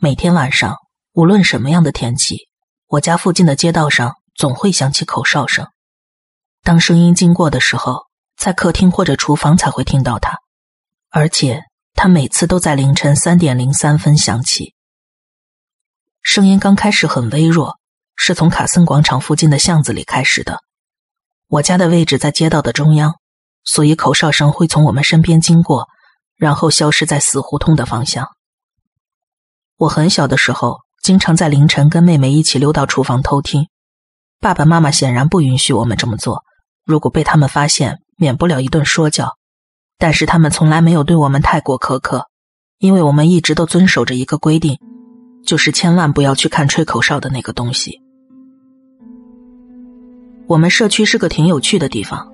每天晚上，无论什么样的天气，我家附近的街道上总会响起口哨声。当声音经过的时候，在客厅或者厨房才会听到它，而且它每次都在凌晨3:03响起。声音刚开始很微弱，是从卡森广场附近的巷子里开始的。我家的位置在街道的中央，所以口哨声会从我们身边经过，然后消失在死胡同的方向。我很小的时候，经常在凌晨跟妹妹一起溜到厨房偷听，爸爸妈妈显然不允许我们这么做，如果被他们发现，免不了一顿说教。但是他们从来没有对我们太过苛刻，因为我们一直都遵守着一个规定，就是千万不要去看吹口哨的那个东西。我们社区是个挺有趣的地方，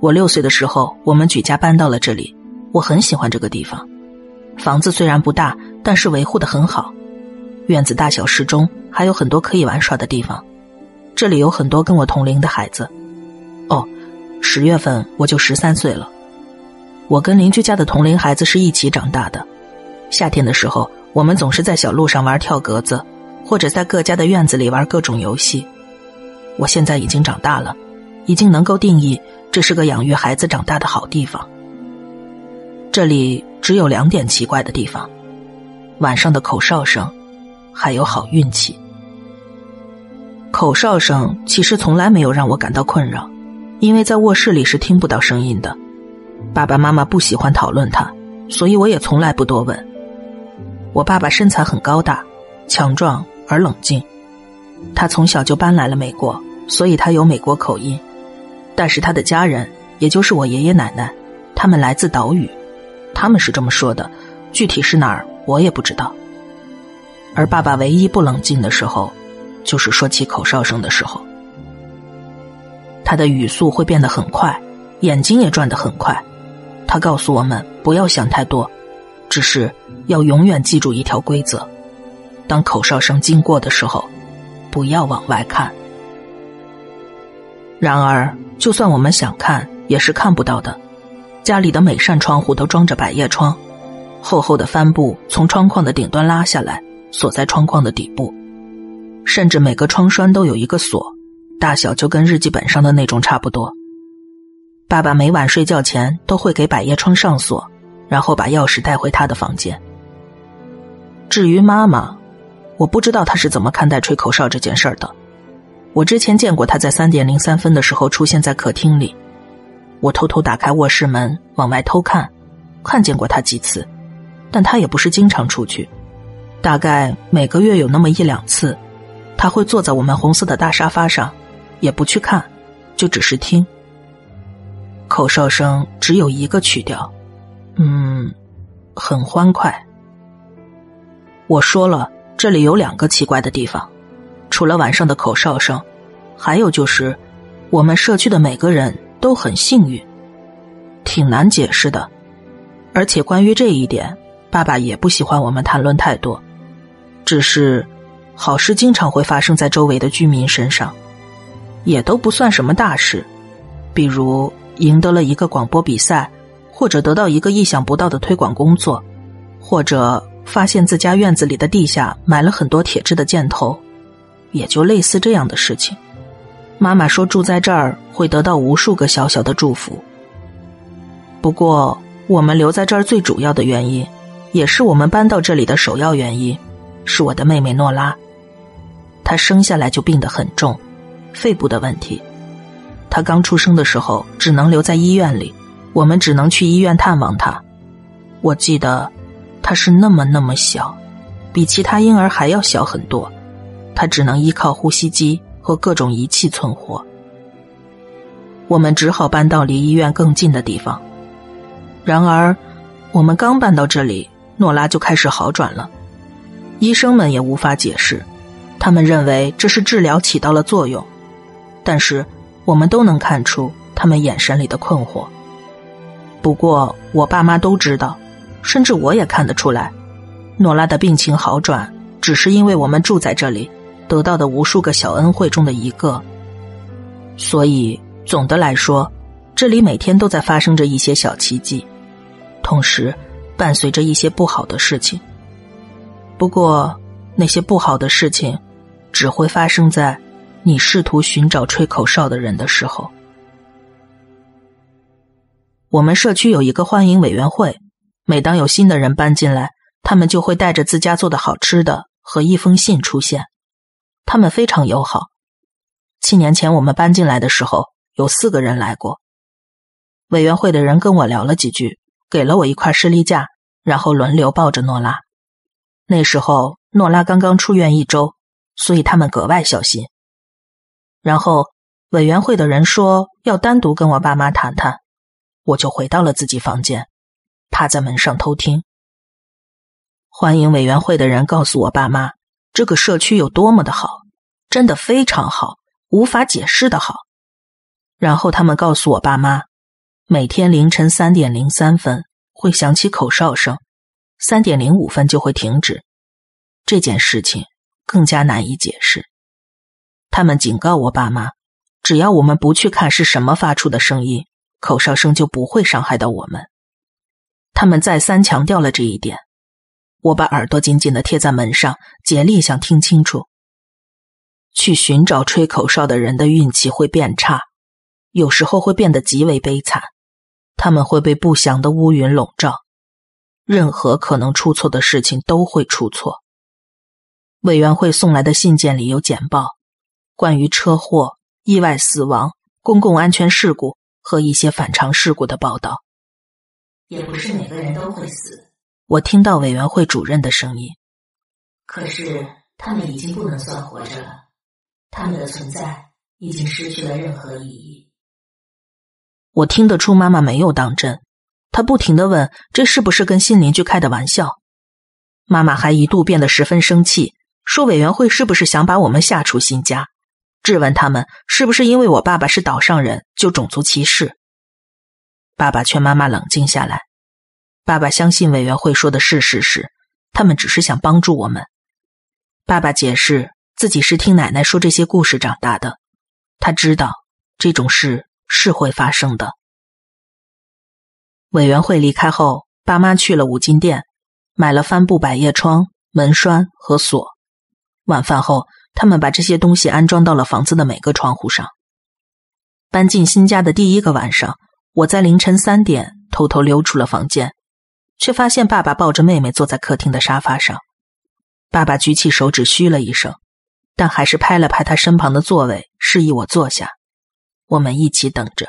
我6岁的时候，我们举家搬到了这里，我很喜欢这个地方。房子虽然不大，但是维护得很好，院子大小适中，还有很多可以玩耍的地方。这里有很多跟我同龄的孩子。10月份我就13岁了。我跟邻居家的同龄孩子是一起长大的。夏天的时候，我们总是在小路上玩跳格子，或者在各家的院子里玩各种游戏。我现在已经长大了，已经能够定义这是个养育孩子长大的好地方。这里只有2点奇怪的地方：晚上的口哨声，还有好运气。口哨声其实从来没有让我感到困扰，因为在卧室里是听不到声音的。爸爸妈妈不喜欢讨论它，所以我也从来不多问。我爸爸身材很高大，强壮而冷静。他从小就搬来了美国，所以他有美国口音。但是他的家人，也就是我爷爷奶奶，他们来自岛屿，他们是这么说的，具体是哪儿我也不知道。而爸爸唯一不冷静的时候，就是说起口哨声的时候。他的语速会变得很快，眼睛也转得很快。他告诉我们不要想太多，只是要永远记住一条规则：当口哨声经过的时候，不要往外看。然而，就算我们想看，也是看不到的。家里的每扇窗户都装着百叶窗，厚厚的帆布从窗框的顶端拉下来，锁在窗框的底部。甚至每个窗栓都有一个锁，大小就跟日记本上的那种差不多。爸爸每晚睡觉前都会给百叶窗上锁，然后把钥匙带回他的房间。至于妈妈，我不知道她是怎么看待吹口哨这件事儿的。我之前见过她在3:03的时候出现在客厅里。我偷偷打开卧室门往外偷看，看见过她几次，但她也不是经常出去，大概每个月有那么1-2次。他会坐在我们红色的大沙发上，也不去看，就只是听。口哨声只有一个曲调，很欢快。我说了，这里有2个奇怪的地方，除了晚上的口哨声，还有就是我们社区的每个人都很幸运，挺难解释的。而且关于这一点，爸爸也不喜欢我们谈论太多，只是好事经常会发生在周围的居民身上，也都不算什么大事，比如赢得了一个广播比赛，或者得到一个意想不到的推广工作，或者发现自家院子里的地下埋了很多铁质的箭头，也就类似这样的事情。妈妈说住在这儿会得到无数个小小的祝福。不过我们留在这儿最主要的原因，也是我们搬到这里的首要原因，是我的妹妹诺拉。她生下来就病得很重，肺部的问题。她刚出生的时候只能留在医院里，我们只能去医院探望她。我记得她是那么小，比其他婴儿还要小很多，她只能依靠呼吸机和各种仪器存活。我们只好搬到离医院更近的地方。然而我们刚搬到这里，诺拉就开始好转了。医生们也无法解释，他们认为这是治疗起到了作用，但是我们都能看出他们眼神里的困惑。不过我爸妈都知道，甚至我也看得出来，诺拉的病情好转只是因为我们住在这里得到的无数个小恩惠中的一个。所以总的来说，这里每天都在发生着一些小奇迹，同时伴随着一些不好的事情。不过那些不好的事情只会发生在你试图寻找吹口哨的人的时候。我们社区有一个欢迎委员会，每当有新的人搬进来，他们就会带着自家做的好吃的和一封信出现。他们非常友好。7年前我们搬进来的时候，有4个人来过。委员会的人跟我聊了几句，给了我一块士力架，然后轮流抱着诺拉。那时候诺拉刚刚出院1周，所以他们格外小心。然后委员会的人说要单独跟我爸妈谈谈，我就回到了自己房间，趴在门上偷听。欢迎委员会的人告诉我爸妈，这个社区有多么的好，真的非常好，无法解释的好。然后他们告诉我爸妈，每天凌晨3:03会响起口哨声，3:05就会停止。这件事情更加难以解释。他们警告我爸妈，只要我们不去看是什么发出的声音，口哨声就不会伤害到我们。他们再三强调了这一点。我把耳朵紧紧地贴在门上，竭力想听清楚。去寻找吹口哨的人的运气会变差，有时候会变得极为悲惨。他们会被不祥的乌云笼罩，任何可能出错的事情都会出错。委员会送来的信件里有简报，关于车祸、意外死亡、公共安全事故和一些反常事故的报道。也不是每个人都会死。我听到委员会主任的声音。可是他们已经不能算活着了，他们的存在已经失去了任何意义。我听得出妈妈没有当真，她不停地问这是不是跟新邻居开的玩笑。妈妈还一度变得十分生气，说委员会是不是想把我们吓出新家，质问他们是不是因为我爸爸是岛上人就种族歧视。爸爸劝妈妈冷静下来。爸爸相信委员会说的是事实，他们只是想帮助我们。爸爸解释自己是听奶奶说这些故事长大的，他知道这种事是会发生的。委员会离开后，爸妈去了五金店，买了帆布百叶窗、门栓和锁。晚饭后，他们把这些东西安装到了房子的每个窗户上。搬进新家的第1个晚上，我在凌晨3点偷偷溜出了房间。却发现爸爸抱着妹妹坐在客厅的沙发上。爸爸举起手指嘘了一声，但还是拍了拍他身旁的座位，示意我坐下。我们一起等着。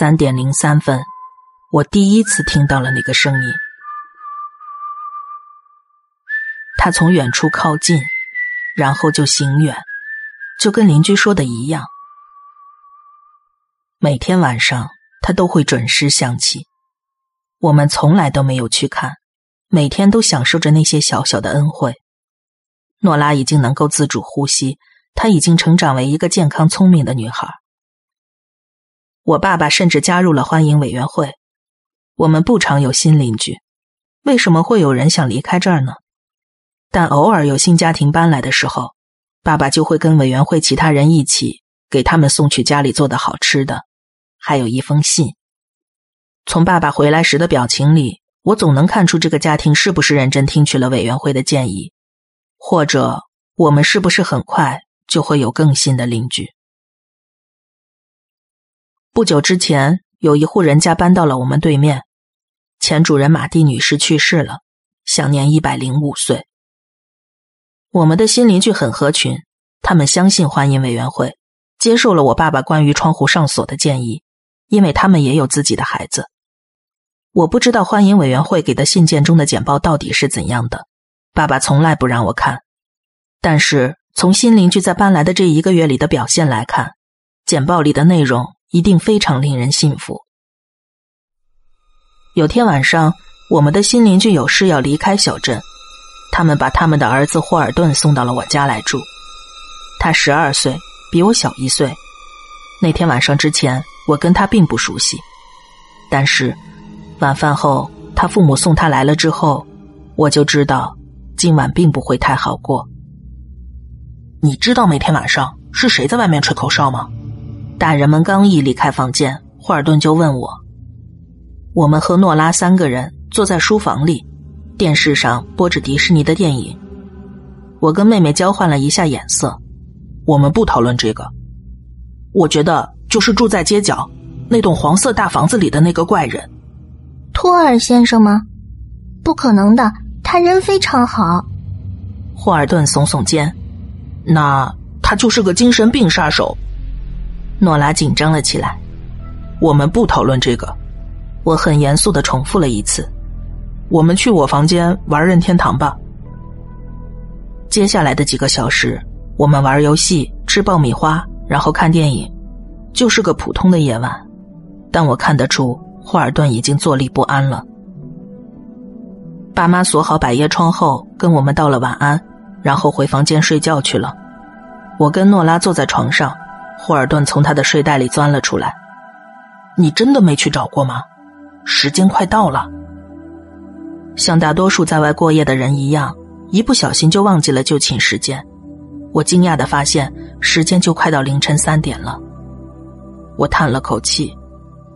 3:03，我第一次听到了那个声音。他从远处靠近，然后就行远，就跟邻居说的一样。每天晚上他都会准时响起，我们从来都没有去看，每天都享受着那些小小的恩惠。诺拉已经能够自主呼吸，她已经成长为一个健康聪明的女孩。我爸爸甚至加入了欢迎委员会。我们不常有新邻居，为什么会有人想离开这儿呢？但偶尔有新家庭搬来的时候，爸爸就会跟委员会其他人一起给他们送去家里做的好吃的，还有一封信。从爸爸回来时的表情里，我总能看出这个家庭是不是认真听取了委员会的建议，或者我们是不是很快就会有更新的邻居。不久之前，有一户人家搬到了我们对面，前主人马蒂女士去世了，享年105岁。我们的新邻居很合群，他们相信欢迎委员会，接受了我爸爸关于窗户上锁的建议，因为他们也有自己的孩子。我不知道欢迎委员会给的信件中的简报到底是怎样的，爸爸从来不让我看。但是从新邻居在搬来的这1个月里的表现来看，简报里的内容一定非常令人信服。有天晚上，我们的新邻居有事要离开小镇，他们把他们的儿子霍尔顿送到了我家来住。他12岁，比我小1岁。那天晚上之前，我跟他并不熟悉，但是晚饭后他父母送他来了之后，我就知道今晚并不会太好过。你知道每天晚上是谁在外面吹口哨吗？大人们刚一离开房间，霍尔顿就问我。我们和诺拉3个人坐在书房里，电视上播着迪士尼的电影。我跟妹妹交换了一下眼色，我们不讨论这个。我觉得就是住在街角那栋黄色大房子里的那个怪人。托尔先生吗？不可能的，他人非常好。霍尔顿耸耸肩。那他就是个精神病杀手。诺拉紧张了起来。我们不讨论这个，我很严肃地重复了一次。我们去我房间玩任天堂吧。接下来的几个小时，我们玩游戏，吃爆米花，然后看电影，就是个普通的夜晚。但我看得出霍尔顿已经坐立不安了。爸妈锁好百叶窗后，跟我们道了晚安，然后回房间睡觉去了。我跟诺拉坐在床上，霍尔顿从他的睡袋里钻了出来。你真的没去找过吗？时间快到了。像大多数在外过夜的人一样，一不小心就忘记了就寝时间。我惊讶地发现，时间就快到凌晨3点了。我叹了口气，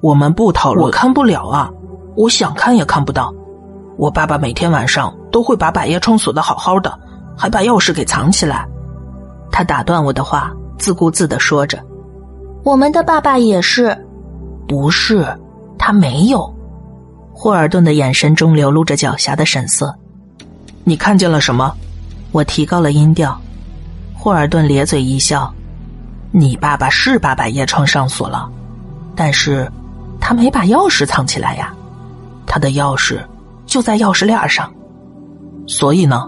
我们不讨论。我看不了啊，我想看也看不到。我爸爸每天晚上都会把百叶窗锁得好好的，还把钥匙给藏起来。他打断我的话，自顾自地说着。我们的爸爸也是。不是，他没有。霍尔顿的眼神中流露着狡黠的神色。你看见了什么？我提高了音调。霍尔顿咧嘴一笑。你爸爸是把百叶窗上锁了，但是他没把钥匙藏起来呀。他的钥匙就在钥匙链上。所以呢？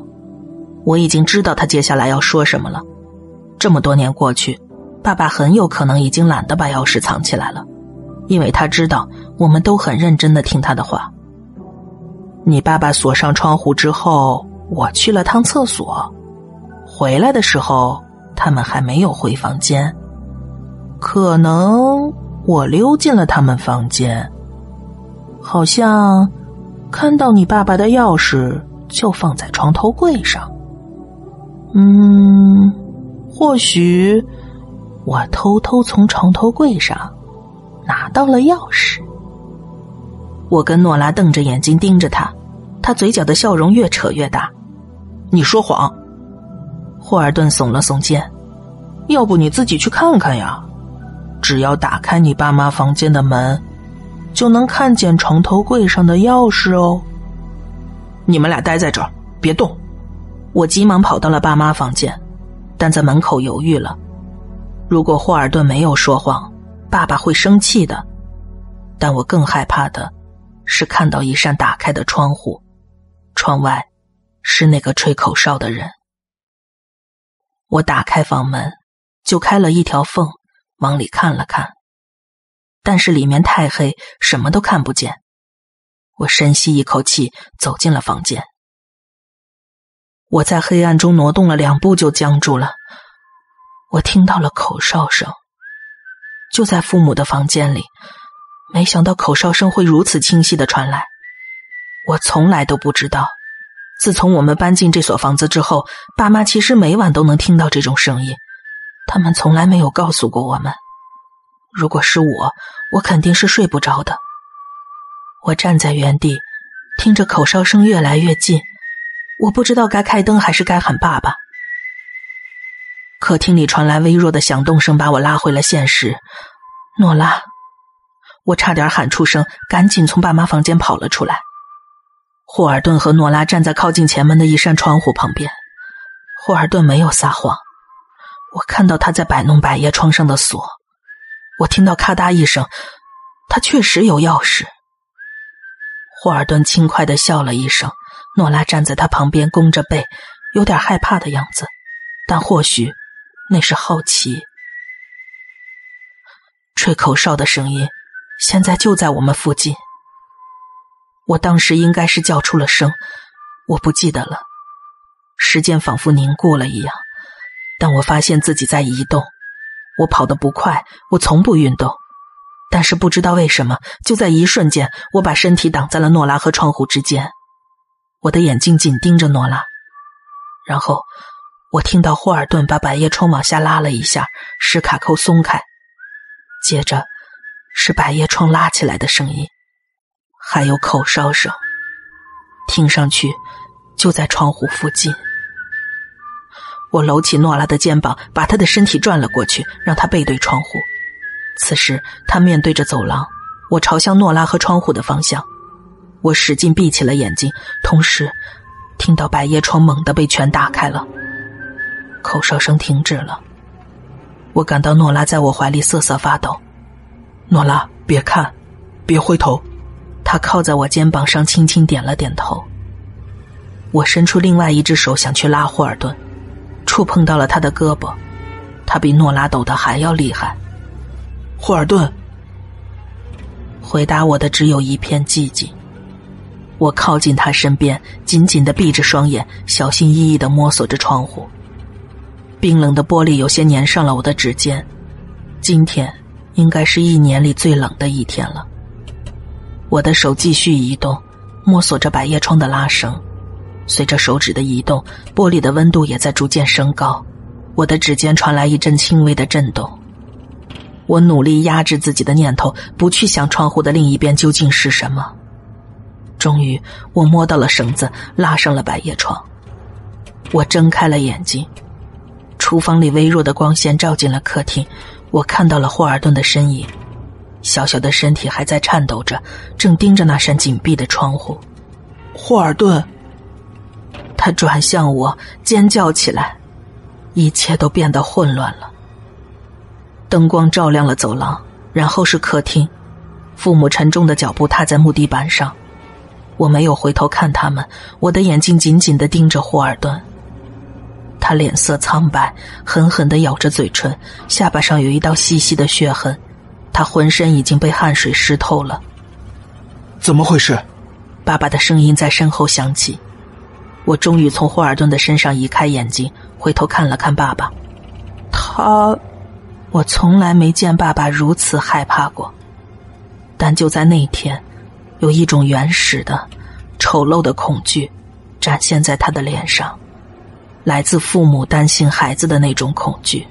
我已经知道他接下来要说什么了。这么多年过去，爸爸很有可能已经懒得把钥匙藏起来了，因为他知道我们都很认真地听他的话。你爸爸锁上窗户之后，我去了趟厕所，回来的时候他们还没有回房间。可能我溜进了他们房间，好像看到你爸爸的钥匙就放在床头柜上。或许我偷偷从床头柜上拿到了钥匙。我跟诺拉瞪着眼睛盯着他，他嘴角的笑容越扯越大。你说谎。霍尔顿耸了耸肩。要不你自己去看看呀，只要打开你爸妈房间的门，就能看见床头柜上的钥匙哦。你们俩待在这儿，别动。我急忙跑到了爸妈房间，但在门口犹豫了。如果霍尔顿没有说谎，爸爸会生气的。但我更害怕的是看到一扇打开的窗户，窗外是那个吹口哨的人。我打开房门，就开了一条缝，往里看了看，但是里面太黑，什么都看不见。我深吸一口气，走进了房间。我在黑暗中挪动了2步就僵住了。我听到了口哨声，就在父母的房间里。没想到口哨声会如此清晰地传来。我从来都不知道，自从我们搬进这所房子之后，爸妈其实每晚都能听到这种声音，他们从来没有告诉过我们。如果是我肯定是睡不着的。我站在原地，听着口哨声越来越近，我不知道该开灯还是该喊爸爸。客厅里传来微弱的响动声，把我拉回了现实。诺拉，我差点喊出声，赶紧从爸妈房间跑了出来。霍尔顿和诺拉站在靠近前门的一扇窗户旁边。霍尔顿没有撒谎，我看到他在摆弄百叶窗上的锁。我听到咔嗒一声，他确实有钥匙。霍尔顿轻快地笑了一声，诺拉站在他旁边弓着背，有点害怕的样子，但或许那是好奇。吹口哨的声音现在就在我们附近。我当时应该是叫出了声，我不记得了。时间仿佛凝固了一样，但我发现自己在移动。我跑得不快，我从不运动，但是不知道为什么，就在一瞬间，我把身体挡在了诺拉和窗户之间。我的眼睛紧盯着诺拉，然后我听到霍尔顿把百叶窗往下拉了一下，使卡扣松开，接着是百叶窗拉起来的声音，还有口哨声。听上去就在窗户附近。我搂起诺拉的肩膀，把她的身体转了过去，让她背对窗户。此时她面对着走廊，我朝向诺拉和窗户的方向。我使劲闭起了眼睛，同时听到百叶窗猛地被全打开了，口哨声停止了。我感到诺拉在我怀里瑟瑟发抖。诺拉，别看，别回头。她靠在我肩膀上轻轻点了点头。我伸出另外一只手想去拉霍尔顿，触碰到了他的胳膊，他比诺拉抖得还要厉害。霍尔顿，回答我的只有一片寂静。我靠近他身边，紧紧地闭着双眼，小心翼翼地摸索着窗户。冰冷的玻璃有些粘上了我的指尖。今天应该是一年里最冷的一天了。我的手继续移动，摸索着百叶窗的拉绳。随着手指的移动，玻璃的温度也在逐渐升高，我的指尖传来一阵轻微的震动。我努力压制自己的念头，不去想窗户的另一边究竟是什么。终于我摸到了绳子，拉上了百叶窗。我睁开了眼睛，厨房里微弱的光线照进了客厅，我看到了霍尔顿的身影，小小的身体还在颤抖着，正盯着那扇紧闭的窗户。霍尔顿，他转向我，尖叫起来。一切都变得混乱了。灯光照亮了走廊，然后是客厅。父母沉重的脚步踏在木地板上，我没有回头看他们，我的眼睛紧紧地盯着霍尔顿。他脸色苍白，狠狠地咬着嘴唇，下巴上有一道细细的血痕，他浑身已经被汗水湿透了。怎么回事？爸爸的声音在身后响起。我终于从霍尔顿的身上移开眼睛，回头看了看爸爸。我从来没见爸爸如此害怕过。但就在那天，有一种原始的、丑陋的恐惧展现在他的脸上，来自父母担心孩子的那种恐惧。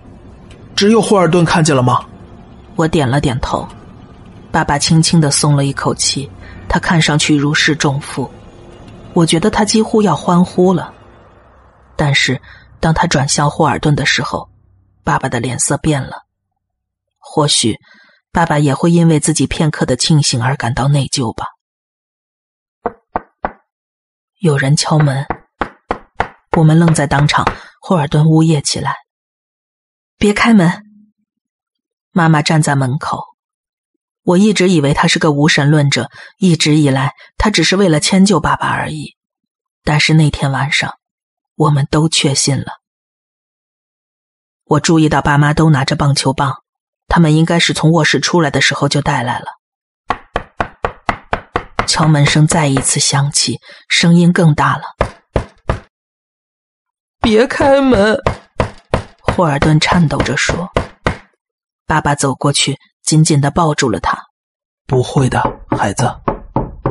只有霍尔顿看见了吗？我点了点头。爸爸轻轻地松了一口气，他看上去如释重负。我觉得他几乎要欢呼了，但是当他转向霍尔顿的时候，爸爸的脸色变了。或许爸爸也会因为自己片刻的庆幸而感到内疚吧。有人敲门，我们愣在当场。霍尔顿呜咽起来。别开门！妈妈站在门口。我一直以为他是个无神论者，一直以来他只是为了迁就爸爸而已。但是那天晚上，我们都确信了。我注意到爸妈都拿着棒球棒，他们应该是从卧室出来的时候就带来了。敲门声再一次响起，声音更大了。别开门！霍尔顿颤抖着说。爸爸走过去，紧紧地抱住了他。不会的，孩子。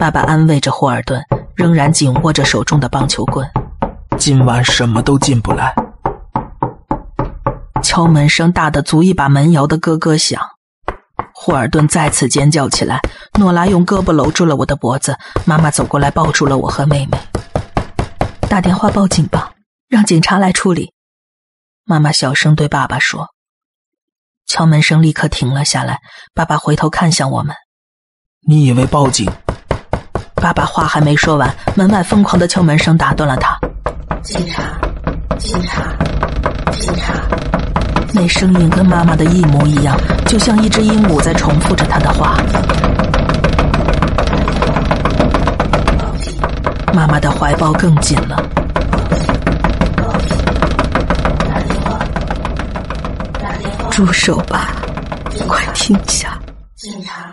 爸爸安慰着霍尔顿，仍然紧握着手中的棒球棍。今晚什么都进不来。敲门声大得足以把门摇得咯咯响。霍尔顿再次尖叫起来，诺拉用胳膊搂住了我的脖子，妈妈走过来抱住了我和妹妹。打电话报警吧，让警察来处理。妈妈小声对爸爸说。敲门声立刻停了下来，爸爸回头看向我们。你以为报警？爸爸话还没说完，门外疯狂的敲门声打断了他。警察，警察，警察。那声音跟妈妈的一模一样，就像一只鹦鹉在重复着他的话。妈妈的怀抱更紧了。住手吧，快停下！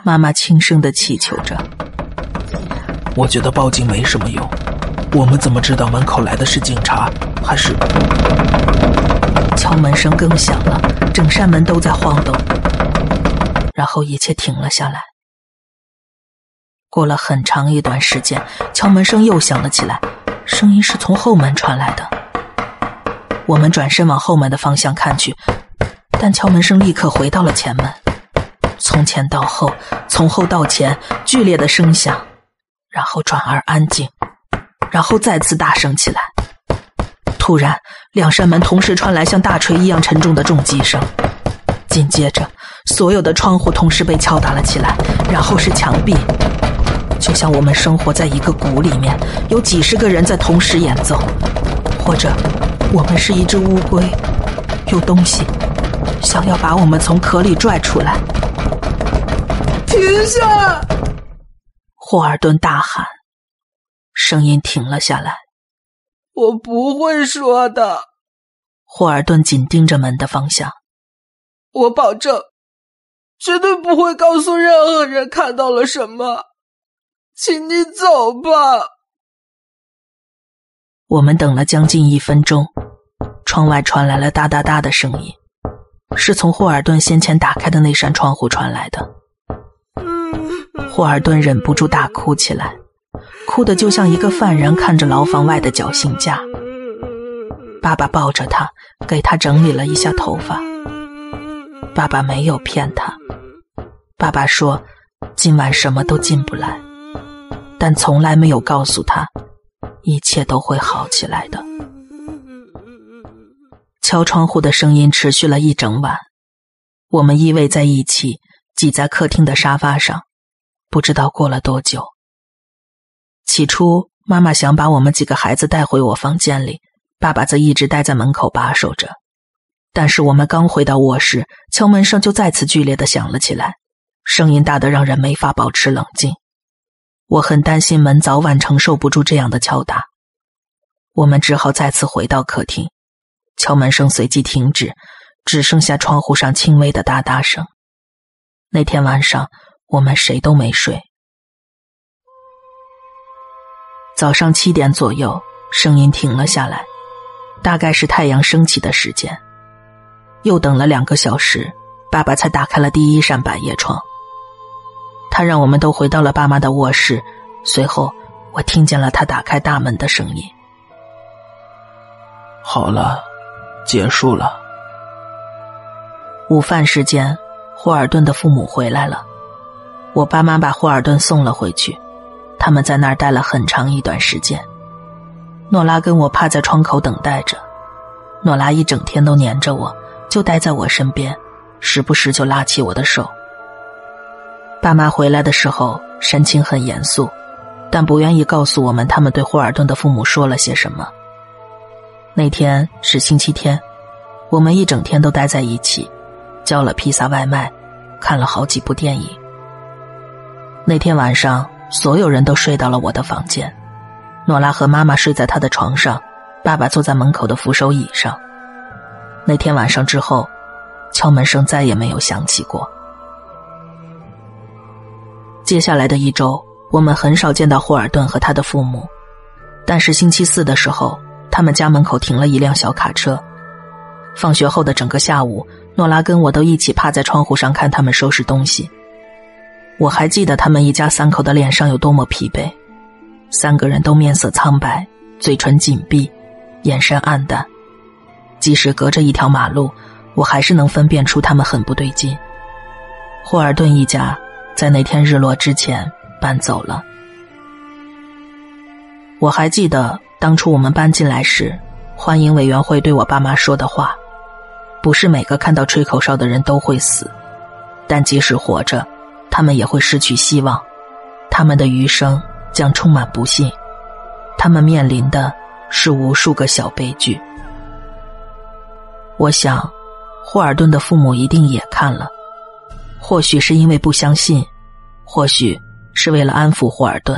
妈妈轻声地祈求着。我觉得报警没什么用，我们怎么知道门口来的是警察还是……敲门声更响了，整扇门都在晃动，然后一切停了下来。过了很长一段时间，敲门声又响了起来，声音是从后门传来的。我们转身往后门的方向看去，但敲门声立刻回到了前门，从前到后，从后到前，剧烈的声响，然后转而安静，然后再次大声起来。突然，两扇门同时传来像大锤一样沉重的重击声，紧接着，所有的窗户同时被敲打了起来，然后是墙壁。就像我们生活在一个谷里面，有几十个人在同时演奏，或者我们是一只乌龟，有东西想要把我们从壳里拽出来。停下！霍尔顿大喊，声音停了下来。我不会说的。霍尔顿紧盯着门的方向。我保证，绝对不会告诉任何人看到了什么。请你走吧。我们等了将近1分钟，窗外传来了哒哒哒的声音，是从霍尔顿先前打开的那扇窗户传来的。霍尔顿忍不住大哭起来，哭得就像一个犯人看着牢房外的绞刑架。爸爸抱着他，给他整理了一下头发。爸爸没有骗他，爸爸说今晚什么都进不来，但从来没有告诉他一切都会好起来的。敲窗户的声音持续了一整晚，我们依偎在一起，挤在客厅的沙发上，不知道过了多久。起初妈妈想把我们几个孩子带回我房间里，爸爸则一直待在门口把守着。但是我们刚回到卧室，敲门声就再次剧烈地响了起来，声音大得让人没法保持冷静。我很担心门早晚承受不住这样的敲打，我们只好再次回到客厅。敲门声随即停止，只剩下窗户上轻微的哒哒声。那天晚上，我们谁都没睡。早上7点左右，声音停了下来，大概是太阳升起的时间。又等了2个小时，爸爸才打开了第一扇百叶窗。他让我们都回到了爸妈的卧室，随后我听见了他打开大门的声音。好了，结束了。午饭时间，霍尔顿的父母回来了，我爸妈把霍尔顿送了回去，他们在那儿待了很长一段时间。诺拉跟我趴在窗口等待着，诺拉一整天都黏着我，就待在我身边，时不时就拉起我的手。爸妈回来的时候神情很严肃，但不愿意告诉我们他们对霍尔顿的父母说了些什么。那天是星期天，我们一整天都待在一起，叫了披萨外卖，看了好几部电影。那天晚上所有人都睡到了我的房间，诺拉和妈妈睡在她的床上，爸爸坐在门口的扶手椅上。那天晚上之后，敲门声再也没有响起过。接下来的1周，我们很少见到霍尔顿和他的父母，但是星期4的时候，他们家门口停了一辆小卡车。放学后的整个下午，诺拉跟我都一起趴在窗户上看他们收拾东西。我还记得他们一家3口的脸上有多么疲惫，3个人都面色苍白，嘴唇紧闭，眼神暗淡。即使隔着一条马路，我还是能分辨出他们很不对劲。霍尔顿一家在那天日落之前搬走了。我还记得当初我们搬进来时，欢迎委员会对我爸妈说的话，不是每个看到吹口哨的人都会死，但即使活着，他们也会失去希望，他们的余生将充满不幸，他们面临的是无数个小悲剧。我想霍尔顿的父母一定也看了，或许是因为不相信，或许是为了安抚霍尔顿，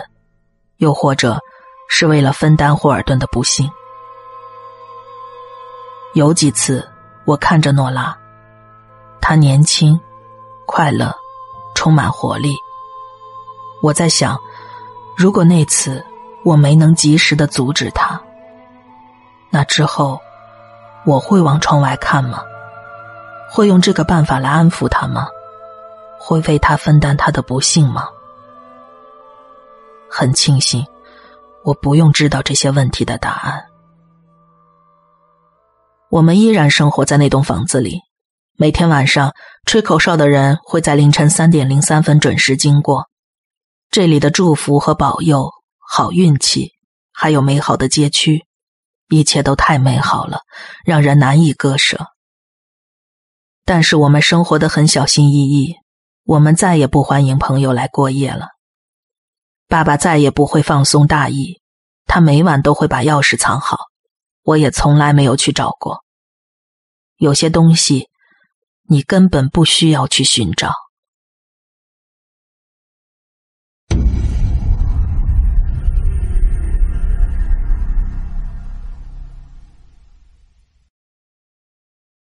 又或者是为了分担霍尔顿的不幸。有几次我看着诺拉，她年轻、快乐、充满活力，我在想，如果那次我没能及时地阻止她，那之后我会往窗外看吗？会用这个办法来安抚她吗？会为他分担他的不幸吗？很庆幸，我不用知道这些问题的答案。我们依然生活在那栋房子里，每天晚上，吹口哨的人会在凌晨3点03分准时经过。这里的祝福和保佑、好运气还有美好的街区，一切都太美好了，让人难以割舍。但是我们生活得很小心翼翼，我们再也不欢迎朋友来过夜了。爸爸再也不会放松大意，他每晚都会把钥匙藏好，我也从来没有去找过。有些东西，你根本不需要去寻找。